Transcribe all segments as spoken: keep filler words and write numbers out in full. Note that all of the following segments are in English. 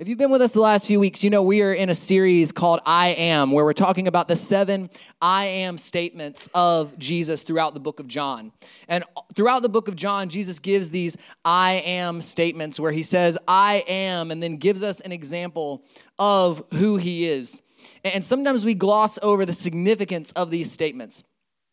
If you've been with us the last few weeks, you know we are in a series called I Am, where we're talking about the seven I Am statements of Jesus throughout the book of John. And throughout the book of John, Jesus gives these I Am statements where he says, I am, and then gives us an example of who he is. And sometimes we gloss over the significance of these statements.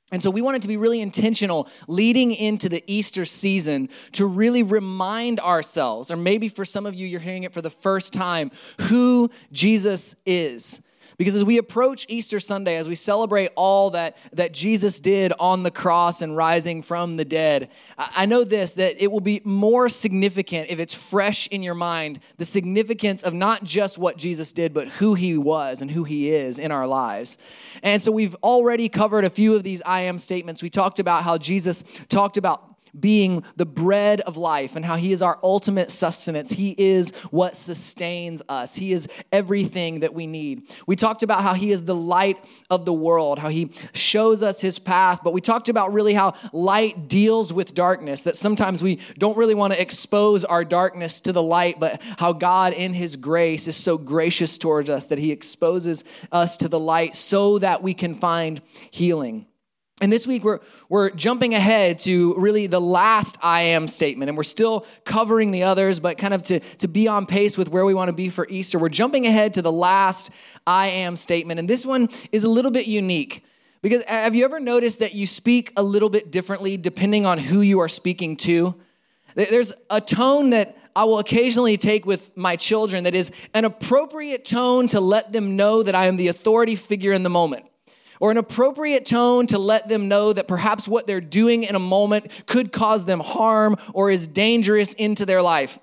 And so we wanted to be really intentional leading into the Easter season to really remind ourselves, or maybe for some of you, you're hearing it for the first time, who Jesus is. Because as we approach Easter Sunday, as we celebrate all that, that Jesus did on the cross and rising from the dead, I know this, that it will be more significant if it's fresh in your mind, the significance of not just what Jesus did, but who he was and who he is in our lives. And so we've already covered a few of these I Am statements. We talked about how Jesus talked about being the bread of life and how he is our ultimate sustenance. He is what sustains us. He is everything that we need. We talked about how he is the light of the world, how he shows us his path, but we talked about really how light deals with darkness, that sometimes we don't really want to expose our darkness to the light, but how God in his grace is so gracious towards us that he exposes us to the light so that we can find healing. And this week, we're we're jumping ahead to really the last I Am statement, and we're still covering the others, but kind of to, to be on pace with where we want to be for Easter, we're jumping ahead to the last I Am statement, and this one is a little bit unique, because have you ever noticed that you speak a little bit differently depending on who you are speaking to? There's a tone that I will occasionally take with my children that is an appropriate tone to let them know that I am the authority figure in the moment, or an appropriate tone to let them know that perhaps what they're doing in a moment could cause them harm or is dangerous into their life.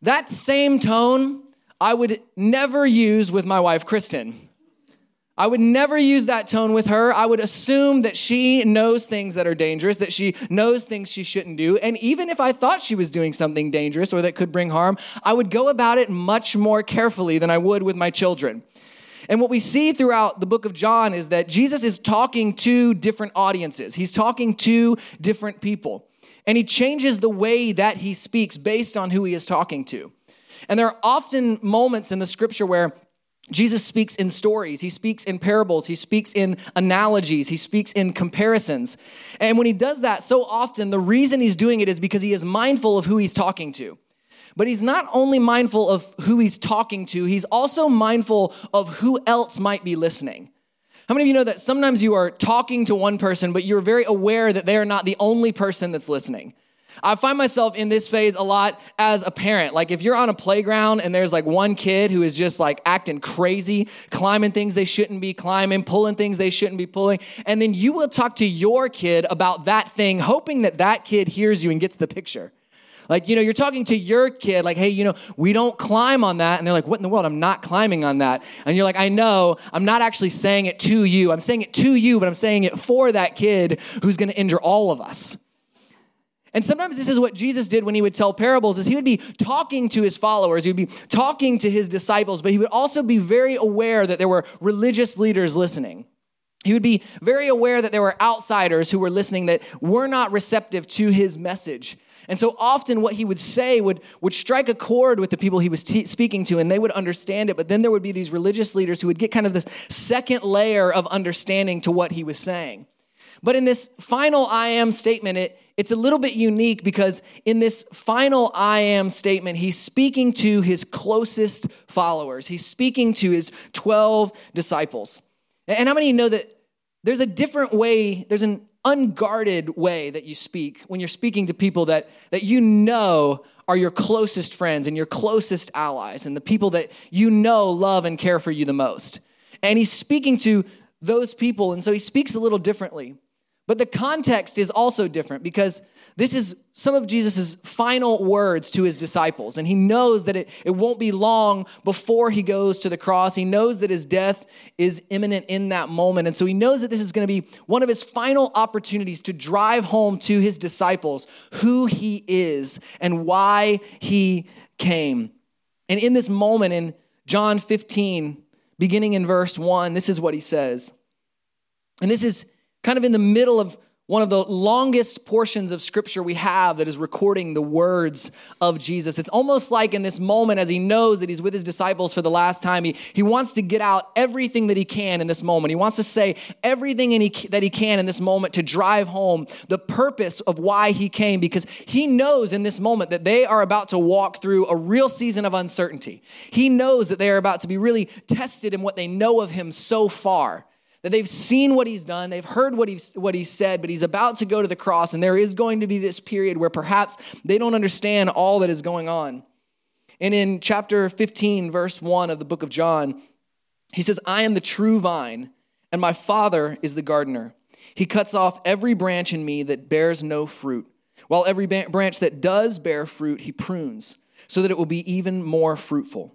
That same tone I would never use with my wife, Kristen. I would never use that tone with her. I would assume that she knows things that are dangerous, that she knows things she shouldn't do. And even if I thought she was doing something dangerous or that could bring harm, I would go about it much more carefully than I would with my children. And what we see throughout the book of John is that Jesus is talking to different audiences. He's talking to different people. And he changes the way that he speaks based on who he is talking to. And there are often moments in the scripture where Jesus speaks in stories. He speaks in parables. He speaks in analogies. He speaks in comparisons. And when he does that, so often the reason he's doing it is because he is mindful of who he's talking to. But he's not only mindful of who he's talking to, he's also mindful of who else might be listening. How many of you know that sometimes you are talking to one person, but you're very aware that they are not the only person that's listening? I find myself in this phase a lot as a parent. Like if you're on a playground and there's like one kid who is just like acting crazy, climbing things they shouldn't be climbing, pulling things they shouldn't be pulling, and then you will talk to your kid about that thing, hoping that that kid hears you and gets the picture. Like, you know, you're talking to your kid, like, hey, you know, we don't climb on that. And they're like, what in the world? I'm not climbing on that. And you're like, I know, I'm not actually saying it to you. I'm saying it to you, but I'm saying it for that kid who's going to injure all of us. And sometimes this is what Jesus did when he would tell parables, is he would be talking to his followers. He would be talking to his disciples, but he would also be very aware that there were religious leaders listening. He would be very aware that there were outsiders who were listening that were not receptive to his message. And so often what he would say would, would strike a chord with the people he was t- speaking to, and they would understand it. But then there would be these religious leaders who would get kind of this second layer of understanding to what he was saying. But in this final I Am statement, it, it's a little bit unique because in this final I Am statement, he's speaking to his closest followers. He's speaking to his twelve disciples. And how many of you know that there's a different way, there's an unguarded way that you speak when you're speaking to people that, that you know are your closest friends and your closest allies and the people that you know love and care for you the most. And he's speaking to those people, and so he speaks a little differently. But the context is also different because this is some of Jesus's final words to his disciples, and he knows that it, it won't be long before he goes to the cross. He knows that his death is imminent in that moment, and so he knows that this is going to be one of his final opportunities to drive home to his disciples who he is and why he came. And in this moment in John fifteen, beginning in verse one, this is what he says. And this is kind of in the middle of one of the longest portions of scripture we have that is recording the words of Jesus. It's almost like in this moment, as he knows that he's with his disciples for the last time, he, he wants to get out everything that he can in this moment. He wants to say everything in he, that he can in this moment to drive home the purpose of why he came, because he knows in this moment that they are about to walk through a real season of uncertainty. He knows that they are about to be really tested in what they know of him so far. That they've seen what he's done, they've heard what he's, what he's said, but he's about to go to the cross, and there is going to be this period where perhaps they don't understand all that is going on. And in chapter fifteen, verse one of the book of John, he says, "I am the true vine, and my Father is the gardener. He cuts off every branch in me that bears no fruit, while every branch that does bear fruit he prunes, so that it will be even more fruitful.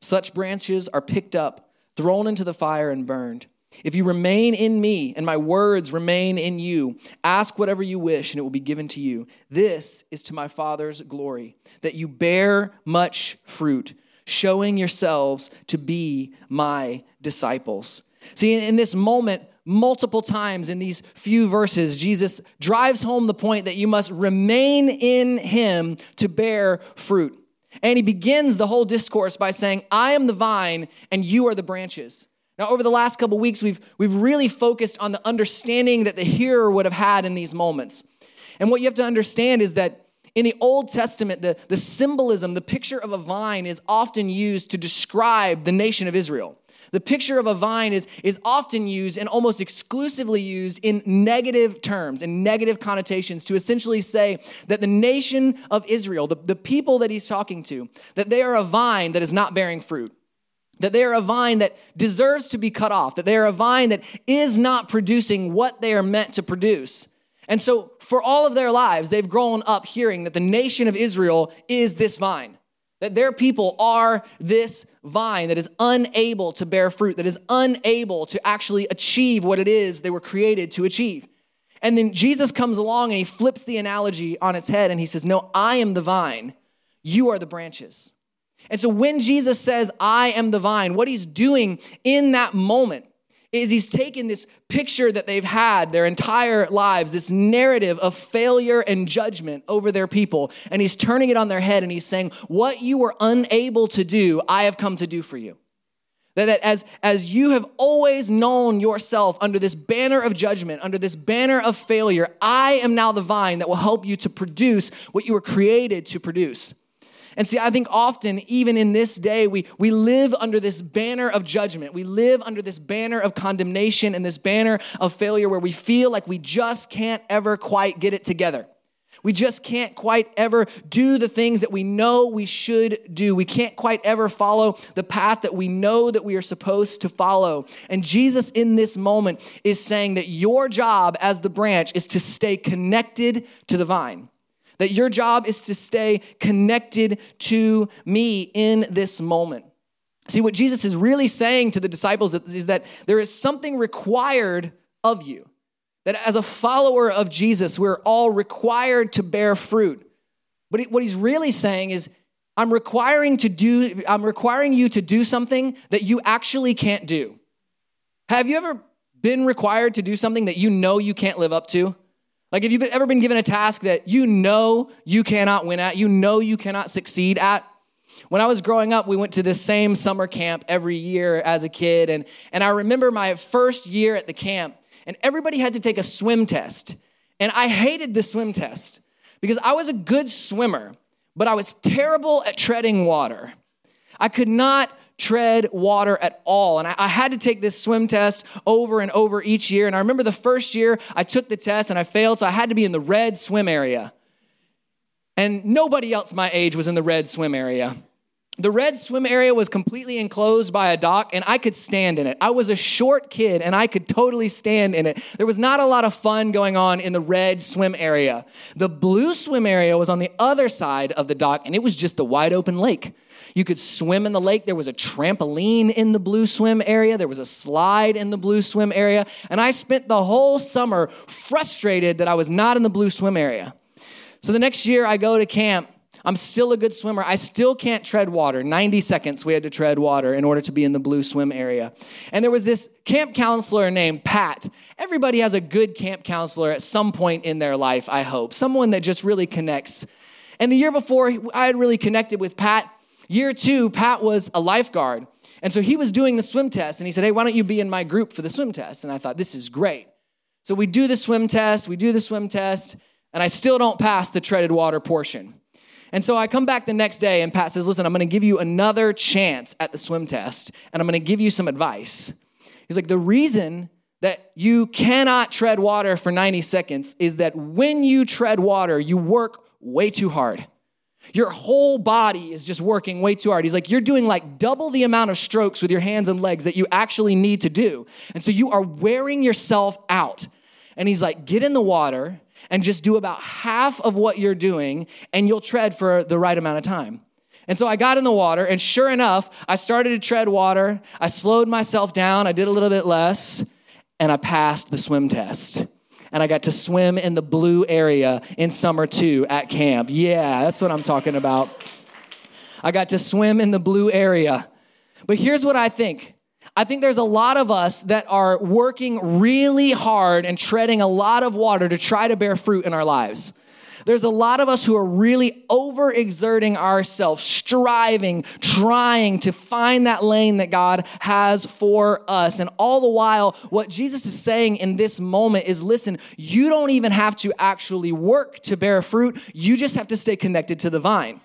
Such branches are picked up, thrown into the fire and burned. If you remain in me and my words remain in you, ask whatever you wish and it will be given to you. This is to my Father's glory, that you bear much fruit, showing yourselves to be my disciples." See, in this moment, multiple times in these few verses, Jesus drives home the point that you must remain in him to bear fruit. And he begins the whole discourse by saying, "I am the vine and you are the branches." Now, over the last couple weeks, we've we've really focused on the understanding that the hearer would have had in these moments. And what you have to understand is that in the Old Testament, the, the symbolism, the picture of a vine is often used to describe the nation of Israel. The picture of a vine is, is often used and almost exclusively used in negative terms and negative connotations to essentially say that the nation of Israel, the, the people that he's talking to, that they are a vine that is not bearing fruit, that they are a vine that deserves to be cut off, that they are a vine that is not producing what they are meant to produce. And so for all of their lives, they've grown up hearing that the nation of Israel is this vine, that their people are this vine that is unable to bear fruit, that is unable to actually achieve what it is they were created to achieve. And then Jesus comes along and he flips the analogy on its head and he says, "No, I am the vine, you are the branches." And so when Jesus says, "I am the vine," what he's doing in that moment is he's taken this picture that they've had their entire lives, this narrative of failure and judgment over their people, and he's turning it on their head and he's saying, "What you were unable to do, I have come to do for you." That, that as, as you have always known yourself under this banner of judgment, under this banner of failure, I am now the vine that will help you to produce what you were created to produce. And see, I think often, even in this day, we, we live under this banner of judgment. We live under this banner of condemnation and this banner of failure where we feel like we just can't ever quite get it together. We just can't quite ever do the things that we know we should do. We can't quite ever follow the path that we know that we are supposed to follow. And Jesus in this moment is saying that your job as the branch is to stay connected to the vine. That your job is to stay connected to me in this moment. See, what Jesus is really saying to the disciples is that there is something required of you. That as a follower of Jesus, we're all required to bear fruit. But what he's really saying is, I'm requiring to do, I'm requiring you to do something that you actually can't do. Have you ever been required to do something that you know you can't live up to? Like, have you ever been given a task that you know you cannot win at, you know you cannot succeed at? When I was growing up, we went to this same summer camp every year as a kid, and, and I remember my first year at the camp, and everybody had to take a swim test, and I hated the swim test because I was a good swimmer, but I was terrible at treading water. I could not tread water at all. And I, I had to take this swim test over and over each year. And I remember the first year I took the test and I failed, so I had to be in the red swim area. And nobody else my age was in the red swim area. The red swim area was completely enclosed by a dock, and I could stand in it. I was a short kid, and I could totally stand in it. There was not a lot of fun going on in the red swim area. The blue swim area was on the other side of the dock, and it was just the wide open lake. You could swim in the lake. There was a trampoline in the blue swim area. There was a slide in the blue swim area. And I spent the whole summer frustrated that I was not in the blue swim area. So the next year, I go to camp. I'm still a good swimmer. I still can't tread water. ninety seconds we had to tread water in order to be in the blue swim area. And there was this camp counselor named Pat. Everybody has a good camp counselor at some point in their life, I hope. Someone that just really connects. And the year before, I had really connected with Pat. Year two, Pat was a lifeguard. And so he was doing the swim test. And he said, hey, why don't you be in my group for the swim test? And I thought, this is great. So we do the swim test. We do the swim test. And I still don't pass the treaded water portion. And so I come back the next day, and Pat says, listen, I'm going to give you another chance at the swim test, and I'm going to give you some advice. He's like, the reason that you cannot tread water for ninety seconds is that when you tread water, you work way too hard. Your whole body is just working way too hard. He's like, you're doing like double the amount of strokes with your hands and legs that you actually need to do. And so you are wearing yourself out. And he's like, get in the water and just do about half of what you're doing, and you'll tread for the right amount of time. And so I got in the water, and sure enough, I started to tread water. I slowed myself down. I did a little bit less, and I passed the swim test. And I got to swim in the blue area in summer two at camp. Yeah, that's what I'm talking about. I got to swim in the blue area. But here's what I think. I think there's a lot of us that are working really hard and treading a lot of water to try to bear fruit in our lives. There's a lot of us who are really overexerting ourselves, striving, trying to find that lane that God has for us. And all the while, what Jesus is saying in this moment is, listen, you don't even have to actually work to bear fruit. You just have to stay connected to the vine.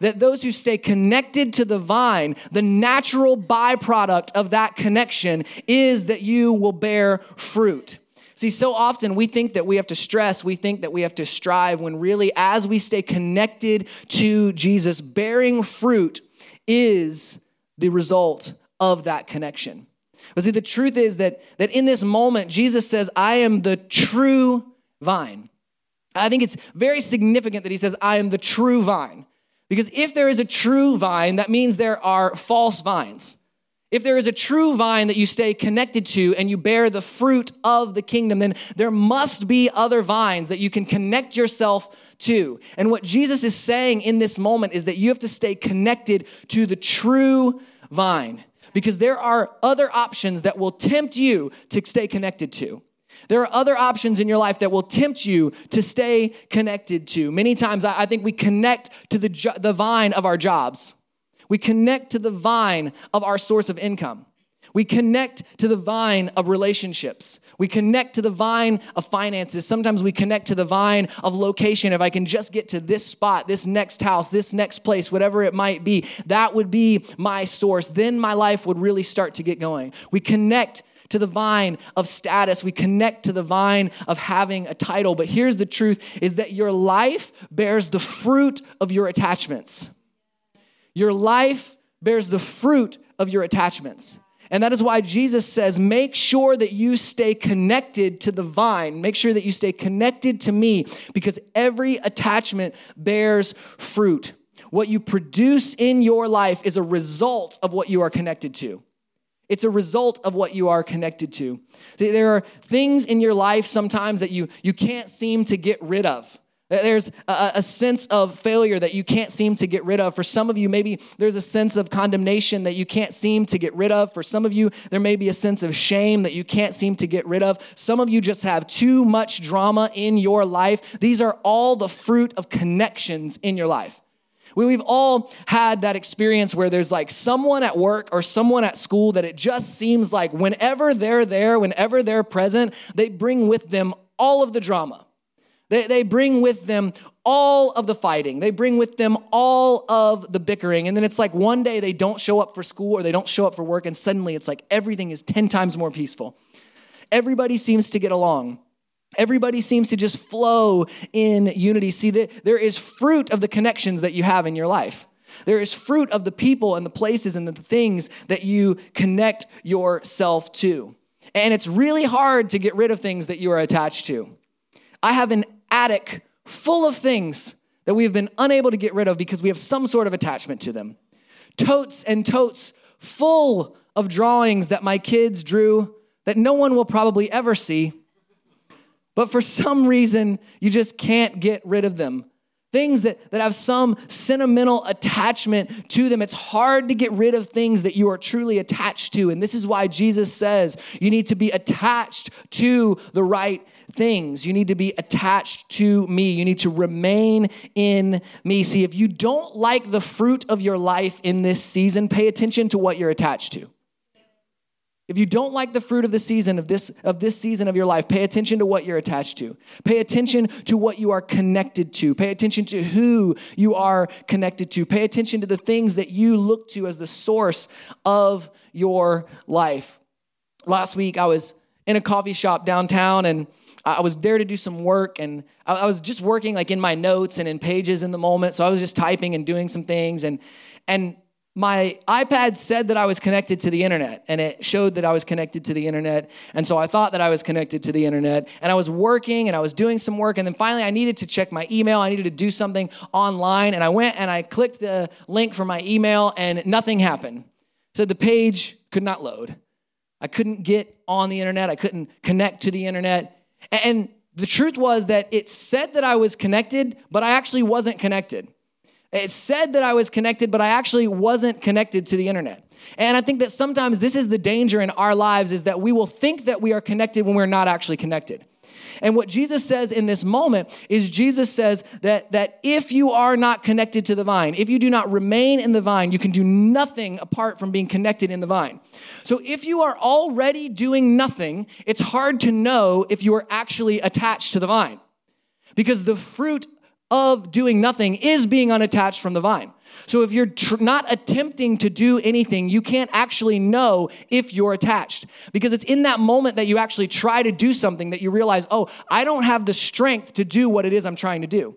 That those who stay connected to the vine, the natural byproduct of that connection is that you will bear fruit. See, so often we think that we have to stress, we think that we have to strive, when really, as we stay connected to Jesus, bearing fruit is the result of that connection. But see, the truth is that, that in this moment, Jesus says, I am the true vine. I think it's very significant that he says, I am the true vine. Because if there is a true vine, that means there are false vines. If there is a true vine that you stay connected to and you bear the fruit of the kingdom, then there must be other vines that you can connect yourself to. And what Jesus is saying in this moment is that you have to stay connected to the true vine, because there are other options that will tempt you to stay connected to. There are other options in your life that will tempt you to stay connected to. Many times, I think we connect to the jo- the vine of our jobs. We connect to the vine of our source of income. We connect to the vine of relationships. We connect to the vine of finances. Sometimes we connect to the vine of location. If I can just get to this spot, this next house, this next place, whatever it might be, that would be my source. Then my life would really start to get going. We connect to the vine of status. We connect to the vine of having a title. But here's the truth, is that your life bears the fruit of your attachments. Your life bears the fruit of your attachments. And that is why Jesus says, make sure that you stay connected to the vine. Make sure that you stay connected to me, because every attachment bears fruit. What you produce in your life is a result of what you are connected to. It's a result of what you are connected to. See, there are things in your life sometimes that you, you can't seem to get rid of. There's a, a sense of failure that you can't seem to get rid of. For some of you, maybe there's a sense of condemnation that you can't seem to get rid of. For some of you, there may be a sense of shame that you can't seem to get rid of. Some of you just have too much drama in your life. These are all the fruit of connections in your life. We've all had that experience where there's like someone at work or someone at school that it just seems like whenever they're there, whenever they're present, they bring with them all of the drama. They, they bring with them all of the fighting. They bring with them all of the bickering. And then it's like one day they don't show up for school or they don't show up for work, and suddenly it's like everything is ten times more peaceful. Everybody seems to get along. Everybody seems to just flow in unity. See, that there is fruit of the connections that you have in your life. There is fruit of the people and the places and the things that you connect yourself to. And it's really hard to get rid of things that you are attached to. I have an attic full of things that we have been unable to get rid of because we have some sort of attachment to them. Totes and totes full of drawings that my kids drew that no one will probably ever see. But for some reason, you just can't get rid of them. Things that, that have some sentimental attachment to them. It's hard to get rid of things that you are truly attached to. And this is why Jesus says you need to be attached to the right things. You need to be attached to me. You need to remain in me. See, if you don't like the fruit of your life in this season, pay attention to what you're attached to. If you don't like the fruit of the season of this of this season of your life, pay attention to what you're attached to. Pay attention to what you are connected to. Pay attention to who you are connected to. Pay attention to the things that you look to as the source of your life. Last week, I was in a coffee shop downtown, and I was there to do some work, and I was just working like in my notes and in pages in the moment. So I was just typing and doing some things, and and. My iPad said that I was connected to the internet, and it showed that I was connected to the internet, and so I thought that I was connected to the internet, and I was working, and I was doing some work, and then finally I needed to check my email. I needed to do something online, and I went and I clicked the link for my email, and nothing happened. So the page could not load. I couldn't get on the internet. I couldn't connect to the internet, and the truth was that it said that I was connected, but I actually wasn't connected. It said that I was connected, but I actually wasn't connected to the internet. And I think that sometimes this is the danger in our lives, is that we will think that we are connected when we're not actually connected. And what Jesus says in this moment is Jesus says that, that if you are not connected to the vine, if you do not remain in the vine, you can do nothing apart from being connected in the vine. So if you are already doing nothing, it's hard to know if you are actually attached to the vine, because the fruit of doing nothing is being unattached from the vine. So if you're tr- not attempting to do anything, you can't actually know if you're attached, because it's in that moment that you actually try to do something that you realize, oh, I don't have the strength to do what it is I'm trying to do.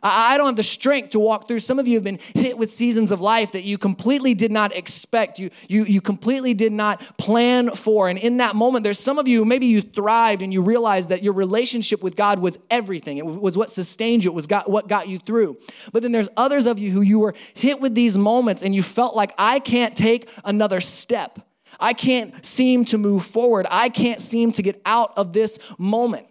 I, I don't have the strength to walk through. Some of you have been hit with seasons of life that you completely did not expect, you, you, you completely did not plan for. And in that moment, there's some of you, maybe you thrived and you realized that your relationship with God was everything. It was what sustained you. It was got, what got you through. But then there's others of you who you were hit with these moments and you felt like, I can't take another step. I can't seem to move forward. I can't seem to get out of this moment.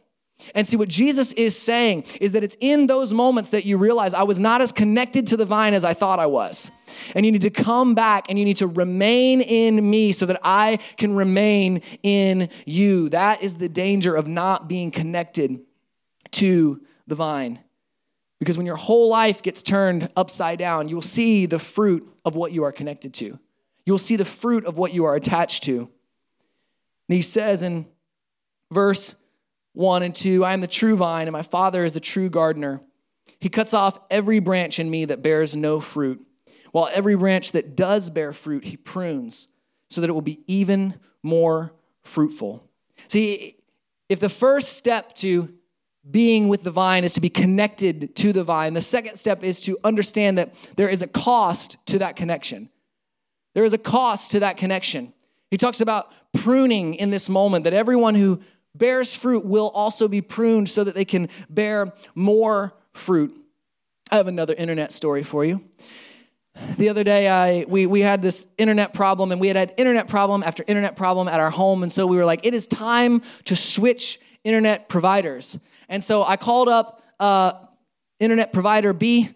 And see, what Jesus is saying is that it's in those moments that you realize I was not as connected to the vine as I thought I was. And you need to come back and you need to remain in me so that I can remain in you. That is the danger of not being connected to the vine. Because when your whole life gets turned upside down, you will see the fruit of what you are connected to. You'll see the fruit of what you are attached to. And he says in verse One and two, I am the true vine, and my Father is the true gardener. He cuts off every branch in me that bears no fruit, while every branch that does bear fruit, he prunes, so that it will be even more fruitful. See, if the first step to being with the vine is to be connected to the vine, the second step is to understand that there is a cost to that connection. There is a cost to that connection. He talks about pruning in this moment, that everyone who bears fruit will also be pruned so that they can bear more fruit. I have another internet story for you. The other day, I we we had this internet problem, and we had had internet problem after internet problem at our home, and so we were like, it is time to switch internet providers. And so I called up uh, internet provider B,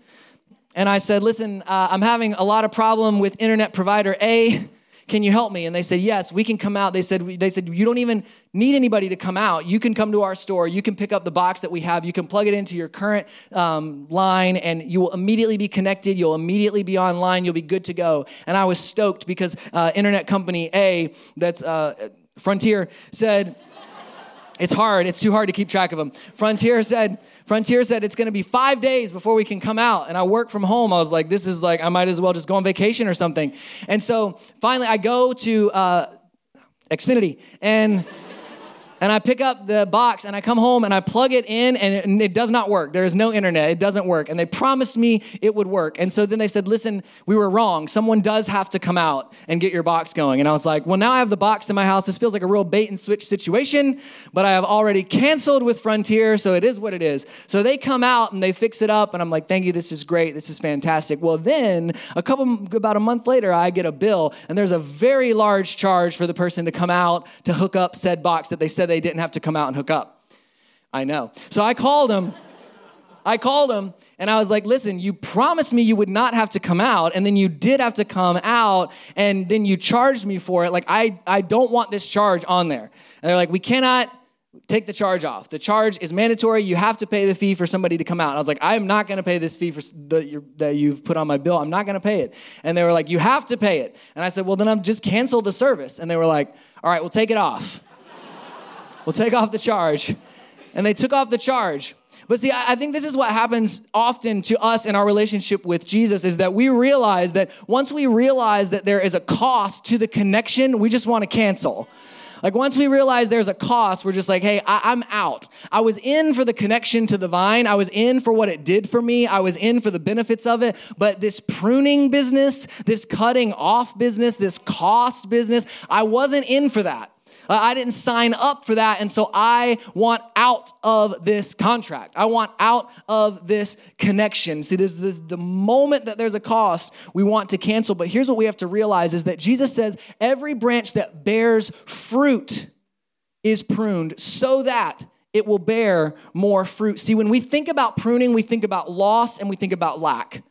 and I said, listen, uh, I'm having a lot of problem with internet provider A. Can you help me? And they said, yes, we can come out. They said, they said, you don't even need anybody to come out. You can come to our store. You can pick up the box that we have. You can plug it into your current um, line, and you will immediately be connected. You'll immediately be online. You'll be good to go. And I was stoked because uh, internet company A, that's uh, Frontier, said, it's hard. It's too hard to keep track of them. Frontier said, Frontier said it's going to be five days before we can come out. And I work from home. I was like, this is like, I might as well just go on vacation or something. And so finally I go to uh, Xfinity and And I pick up the box and I come home and I plug it in and it, and it does not work. There is no internet. It doesn't work. And they promised me it would work. And so then they said, listen, we were wrong. Someone does have to come out and get your box going. And I was like, well, now I have the box in my house. This feels like a real bait and switch situation, but I have already canceled with Frontier. So it is what it is. So they come out and they fix it up. And I'm like, thank you. This is great. This is fantastic. Well, then a couple, about a month later, I get a bill and there's a very large charge for the person to come out to hook up said box that they said they didn't have to come out and hook up. I know. So I called him. I called him and I was like, listen, you promised me you would not have to come out and then you did have to come out and then you charged me for it. Like, I, I don't want this charge on there. And they're like, we cannot take the charge off. The charge is mandatory. You have to pay the fee for somebody to come out. And I was like, I'm not going to pay this fee for the, your, that you've put on my bill. I'm not going to pay it. And they were like, you have to pay it. And I said, well, then I'm just canceled the service. And they were like, all right, we'll take it off. We'll take off the charge. And they took off the charge. But see, I think this is what happens often to us in our relationship with Jesus, is that we realize that once we realize that there is a cost to the connection, we just want to cancel. Like, once we realize there's a cost, we're just like, hey, I- I'm out. I was in for the connection to the vine. I was in for what it did for me. I was in for the benefits of it. But this pruning business, this cutting off business, this cost business, I wasn't in for that. Uh, I didn't sign up for that, and so I want out of this contract. I want out of this connection. See, this, this, the moment that there's a cost, we want to cancel. But here's what we have to realize is that Jesus says every branch that bears fruit is pruned so that it will bear more fruit. See, when we think about pruning, we think about loss and we think about lack.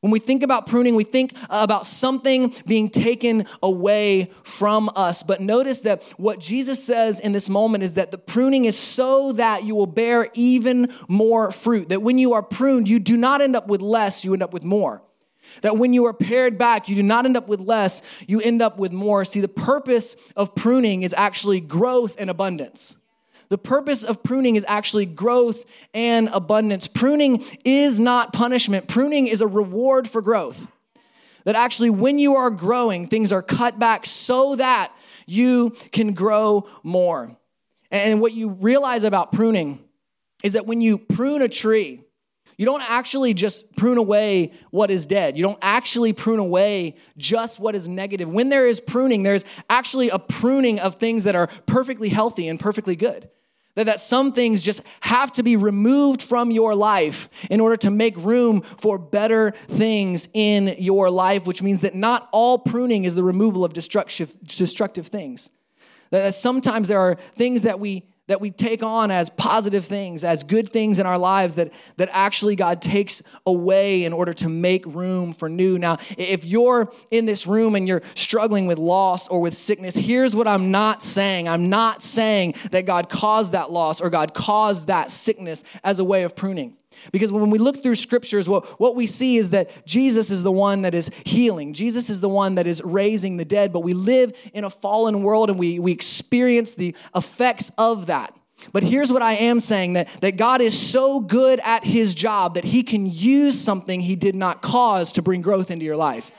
When we think about pruning, we think about something being taken away from us. But notice that what Jesus says in this moment is that the pruning is so that you will bear even more fruit. That when you are pruned, you do not end up with less, you end up with more. That when you are pared back, you do not end up with less, you end up with more. See, the purpose of pruning is actually growth and abundance. The purpose of pruning is actually growth and abundance. Pruning is not punishment. Pruning is a reward for growth. That actually, when you are growing, things are cut back so that you can grow more. And what you realize about pruning is that when you prune a tree, you don't actually just prune away what is dead. You don't actually prune away just what is negative. When there is pruning, there's actually a pruning of things that are perfectly healthy and perfectly good. That some things just have to be removed from your life in order to make room for better things in your life, which means that not all pruning is the removal of destructive, destructive things. That sometimes there are things that we that we take on as positive things, as good things in our lives that, that actually God takes away in order to make room for new. Now, if you're in this room and you're struggling with loss or with sickness, here's what I'm not saying. I'm not saying that God caused that loss or God caused that sickness as a way of pruning. Because when we look through scriptures, what, what we see is that Jesus is the one that is healing. Jesus is the one that is raising the dead. But we live in a fallen world and we, we experience the effects of that. But here's what I am saying, that, that God is so good at his job that he can use something he did not cause to bring growth into your life.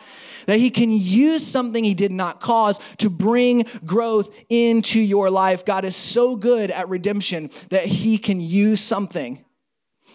That he can use something he did not cause to bring growth into your life. God is so good at redemption that he can use something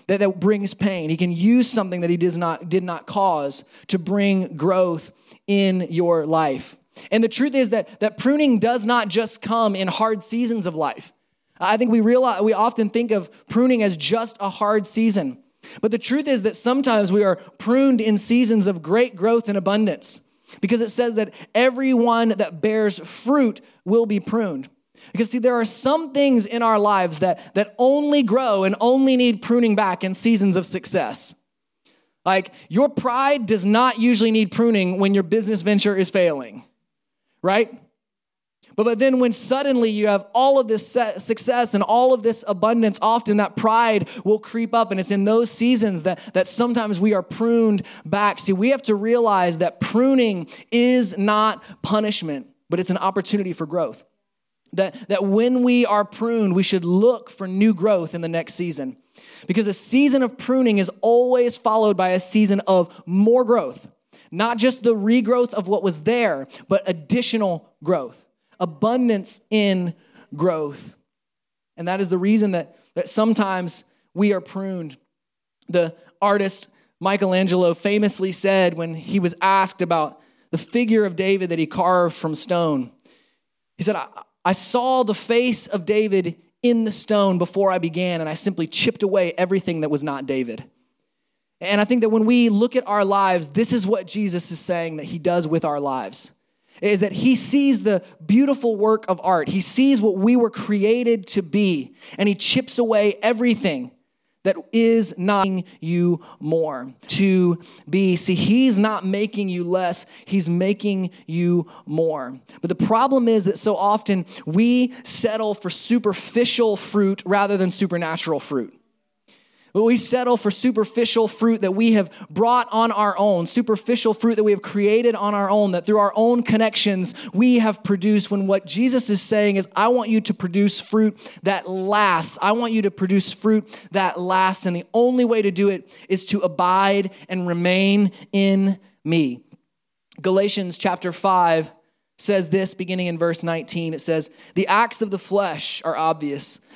That, that brings pain. He can use something that he does not, did not cause to bring growth in your life. And the truth is that, that pruning does not just come in hard seasons of life. I think we realize we often think of pruning as just a hard season. But the truth is that sometimes we are pruned in seasons of great growth and abundance, because it says that everyone that bears fruit will be pruned. Because see, there are some things in our lives that, that only grow and only need pruning back in seasons of success. Like, your pride does not usually need pruning when your business venture is failing, right? But, but then when suddenly you have all of this success and all of this abundance, often that pride will creep up. And it's in those seasons that, that sometimes we are pruned back. See, we have to realize that pruning is not punishment, but it's an opportunity for growth. That that when we are pruned, we should look for new growth in the next season. Because a season of pruning is always followed by a season of more growth. Not just the regrowth of what was there, but additional growth. Abundance in growth. And that is the reason that, that sometimes we are pruned. The artist Michelangelo famously said when he was asked about the figure of David that he carved from stone, he said, I, I saw the face of David in the stone before I began, and I simply chipped away everything that was not David. And I think that when we look at our lives, this is what Jesus is saying that he does with our lives, is that he sees the beautiful work of art. He sees what we were created to be, and he chips away everything that is not making you more to be. See, he's not making you less. He's making you more. But the problem is that so often we settle for superficial fruit rather than supernatural fruit. But we settle for superficial fruit that we have brought on our own, superficial fruit that we have created on our own, that through our own connections we have produced, when what Jesus is saying is, I want you to produce fruit that lasts. I want you to produce fruit that lasts. And the only way to do it is to abide and remain in me. Galatians chapter five says this, beginning in verse nineteen. It says, the acts of the flesh are obvious: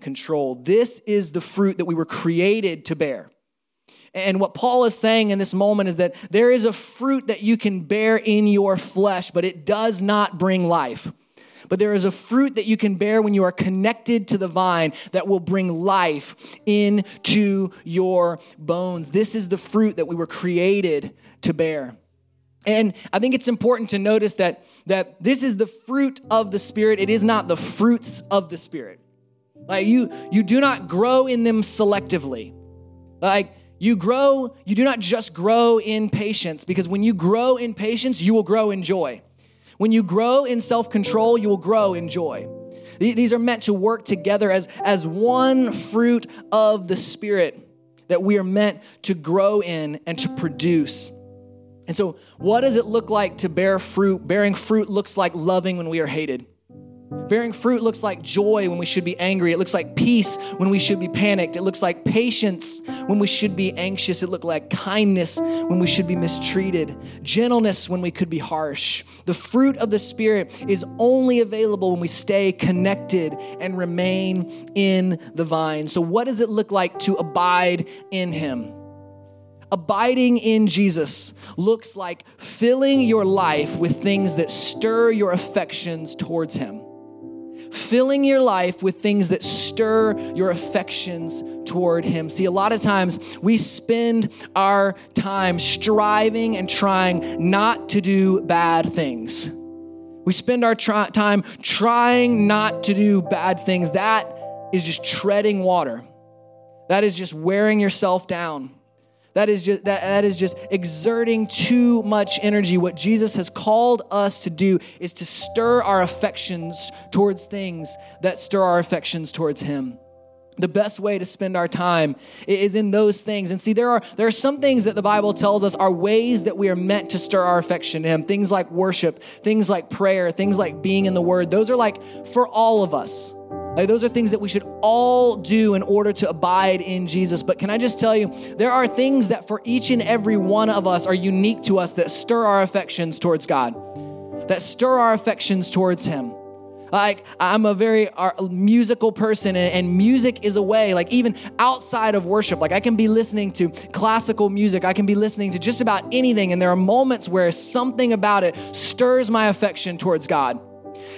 Control. This is the fruit that we were created to bear. And what Paul is saying in this moment is that there is a fruit that you can bear in your flesh, but it does not bring life. But there is a fruit that you can bear when you are connected to the vine that will bring life into your bones. This is the fruit that we were created to bear. And I think it's important to notice that, that this is the fruit of the Spirit. It is not the fruits of the Spirit. Like you, you do not grow in them selectively. Like you grow, you do not just grow in patience, because when you grow in patience, you will grow in joy. When you grow in self-control, you will grow in joy. These are meant to work together as, as one fruit of the Spirit that we are meant to grow in and to produce. And so what does it look like to bear fruit? Bearing fruit looks like loving when we are hated. Bearing fruit looks like joy when we should be angry. It looks like peace when we should be panicked. It looks like patience when we should be anxious. It looks like kindness when we should be mistreated. Gentleness when we could be harsh. The fruit of the Spirit is only available when we stay connected and remain in the vine. So what does it look like to abide in him? Abiding in Jesus looks like filling your life with things that stir your affections towards him. Filling your life with things that stir your affections toward him. See, a lot of times we spend our time striving and trying not to do bad things. We spend our try- time trying not to do bad things. That is just treading water. That is just wearing yourself down. That is just that, that is just exerting too much energy. What Jesus has called us to do is to stir our affections towards things that stir our affections towards him. The best way to spend our time is in those things. And see, there are there are some things that the Bible tells us are ways that we are meant to stir our affection to him. Things like worship, things like prayer, things like being in the Word. Those are like for all of us. Like those are things that we should all do in order to abide in Jesus. But can I just tell you, there are things that for each and every one of us are unique to us that stir our affections towards God, that stir our affections towards him. Like I'm a very musical person, and music is a way, like even outside of worship, like I can be listening to classical music. I can be listening to just about anything. And there are moments where something about it stirs my affection towards God.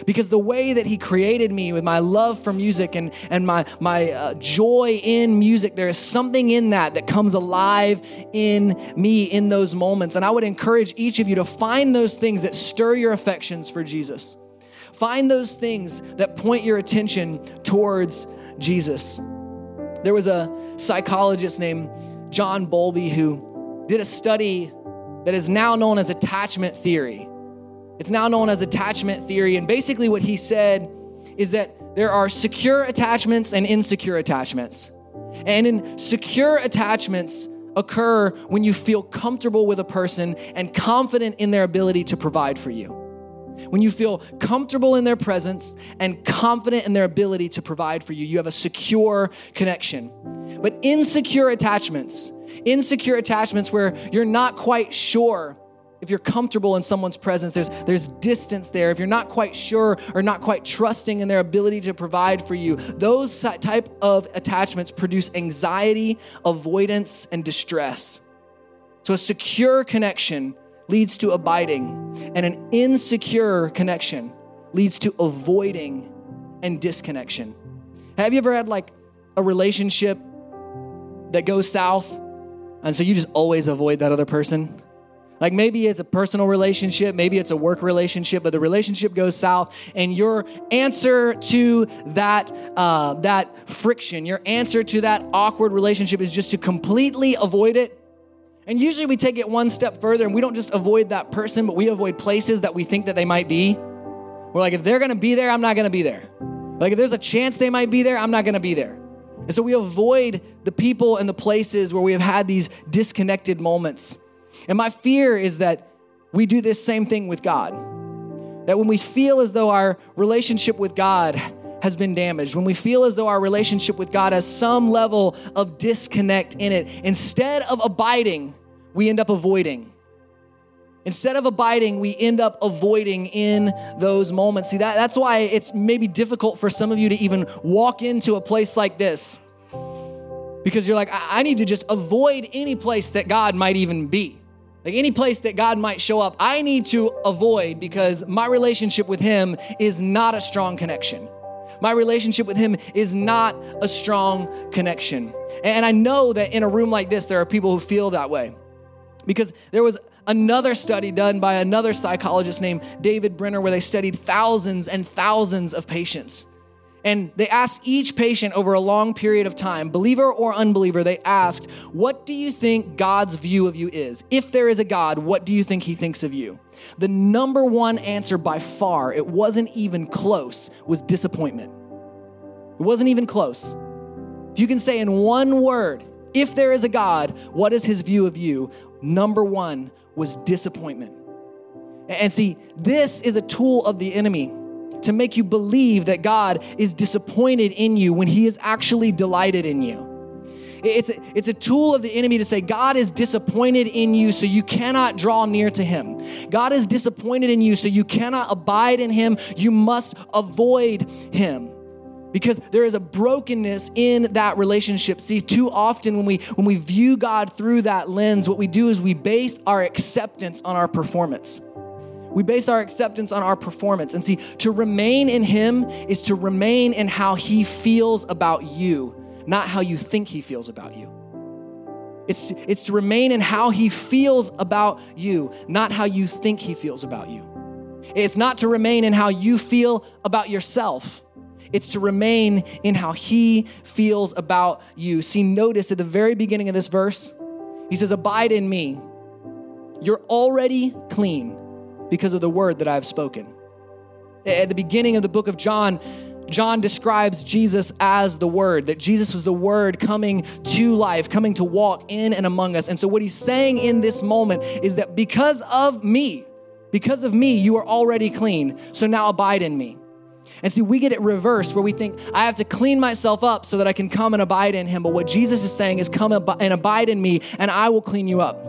Because the way that he created me with my love for music and, and my, my uh, joy in music, there is something in that that comes alive in me in those moments. And I would encourage each of you to find those things that stir your affections for Jesus. Find those things that point your attention towards Jesus. There was a psychologist named John Bowlby who did a study that is now known as attachment theory. It's now known as attachment theory. And basically what he said is that there are secure attachments and insecure attachments. And insecure attachments occur when you feel comfortable with a person and confident in their ability to provide for you. When you feel comfortable in their presence and confident in their ability to provide for you, you have a secure connection. But insecure attachments, insecure attachments where you're not quite sure if you're comfortable in someone's presence, there's, there's distance there. If you're not quite sure or not quite trusting in their ability to provide for you, those type of attachments produce anxiety, avoidance, and distress. So a secure connection leads to abiding, and an insecure connection leads to avoiding and disconnection. Have you ever had like a relationship that goes south, and so you just always avoid that other person? Like maybe it's a personal relationship, maybe it's a work relationship, but the relationship goes south, and your answer to that uh, that friction, your answer to that awkward relationship is just to completely avoid it. And usually we take it one step further, and we don't just avoid that person, but we avoid places that we think that they might be. We're like, if they're gonna be there, I'm not gonna be there. Like if there's a chance they might be there, I'm not gonna be there. And so we avoid the people and the places where we have had these disconnected moments. And my fear is that we do this same thing with God. That when we feel as though our relationship with God has been damaged, when we feel as though our relationship with God has some level of disconnect in it, instead of abiding, we end up avoiding. Instead of abiding, we end up avoiding in those moments. See, that, that's why it's maybe difficult for some of you to even walk into a place like this, because you're like, I, I need to just avoid any place that God might even be. Like any place that God might show up, I need to avoid, because my relationship with him is not a strong connection. My relationship with him is not a strong connection. And I know that in a room like this, there are people who feel that way, because there was another study done by another psychologist named David Brenner where they studied thousands and thousands of patients. And they asked each patient over a long period of time, believer or unbeliever, they asked, what do you think God's view of you is? If there is a God, what do you think he thinks of you? The number one answer by far, it wasn't even close, was disappointment. It wasn't even close. If you can say in one word, if there is a God, what is his view of you? Number one was disappointment. And see, this is a tool of the enemy to make you believe that God is disappointed in you when he is actually delighted in you. It's a, it's a tool of the enemy to say God is disappointed in you, so you cannot draw near to him. God is disappointed in you, so you cannot abide in him. You must avoid him, because there is a brokenness in that relationship. See, too often when we when we view God through that lens, what we do is we base our acceptance on our performance. We base our acceptance on our performance. And see, to remain in him is to remain in how he feels about you, not how you think he feels about you. It's, it's to remain in how he feels about you, not how you think he feels about you. It's not to remain in how you feel about yourself. It's to remain in how he feels about you. See, notice at the very beginning of this verse, he says, abide in me. You're already clean because of the word that I have spoken. At the beginning of the book of John, John describes Jesus as the word, that Jesus was the word coming to life, coming to walk in and among us. And so what he's saying in this moment is that because of me, because of me, you are already clean. So now abide in me. And see, we get it reversed where we think I have to clean myself up so that I can come and abide in him. But what Jesus is saying is come and abide in me and I will clean you up.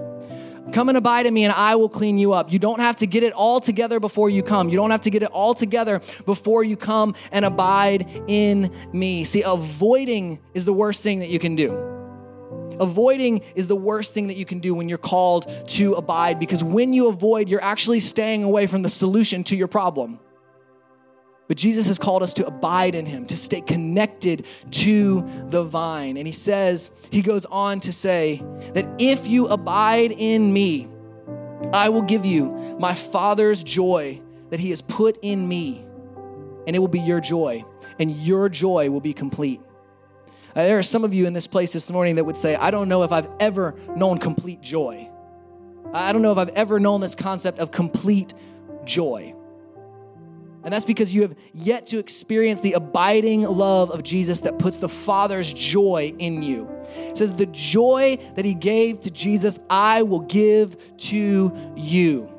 Come and abide in me and I will clean you up. You don't have to get it all together before you come. You don't have to get it all together before you come and abide in me. See, avoiding is the worst thing that you can do. Avoiding is the worst thing that you can do when you're called to abide, because when you avoid, you're actually staying away from the solution to your problem. But Jesus has called us to abide in him, to stay connected to the vine. And he says, he goes on to say that if you abide in me, I will give you my Father's joy that he has put in me, and it will be your joy, and your joy will be complete. Now, there are some of you in this place this morning that would say, I don't know if I've ever known complete joy. I don't know if I've ever known this concept of complete joy. And that's because you have yet to experience the abiding love of Jesus that puts the Father's joy in you. It says, the joy that he gave to Jesus, I will give to you.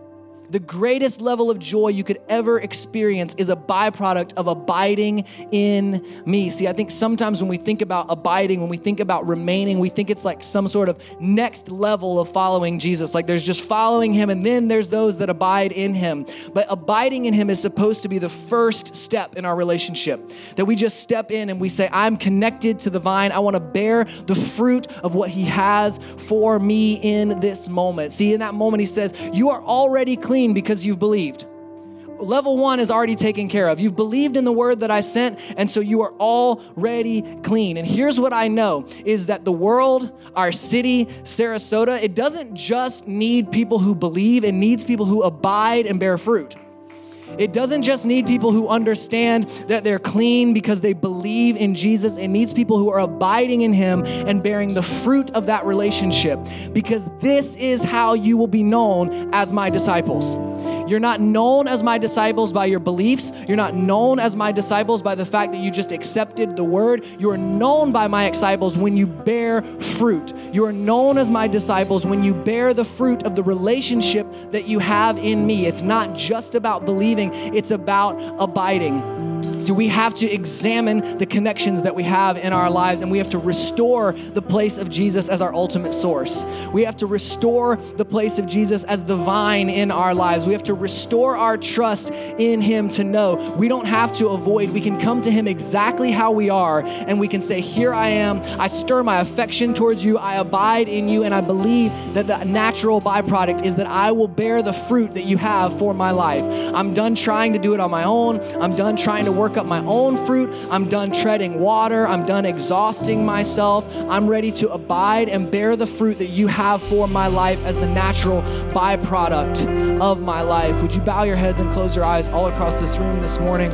The greatest level of joy you could ever experience is a byproduct of abiding in me. See, I think sometimes when we think about abiding, when we think about remaining, we think it's like some sort of next level of following Jesus. Like there's just following him, and then there's those that abide in him. But abiding in him is supposed to be the first step in our relationship, that we just step in and we say, I'm connected to the vine. I want to bear the fruit of what he has for me in this moment. See, in that moment, he says, you are already clean because you've believed. Level one is already taken care of. You've believed in the word that I sent, and so you are already clean. And here's what I know is that the world, our city, Sarasota, it doesn't just need people who believe, it needs people who abide and bear fruit. It doesn't just need people who understand that they're clean because they believe in Jesus. It needs people who are abiding in him and bearing the fruit of that relationship, because this is how you will be known as my disciples. You're not known as my disciples by your beliefs. You're not known as my disciples by the fact that you just accepted the word. You are known by my disciples when you bear fruit. You are known as my disciples when you bear the fruit of the relationship that you have in me. It's not just about believing, it's about abiding. So we have to examine the connections that we have in our lives, and we have to restore the place of Jesus as our ultimate source. We have to restore the place of Jesus as the vine in our lives. We have to restore our trust in him to know we don't have to avoid. We can come to him exactly how we are, and we can say, here I am. I stir my affection towards you. I abide in you, and I believe that the natural byproduct is that I will bear the fruit that you have for my life. I'm done trying to do it on my own. I'm done trying to work up my own fruit. I'm done treading water. I'm done exhausting myself. I'm ready to abide and bear the fruit that you have for my life as the natural byproduct of my life. Would you bow your heads and close your eyes all across this room this morning?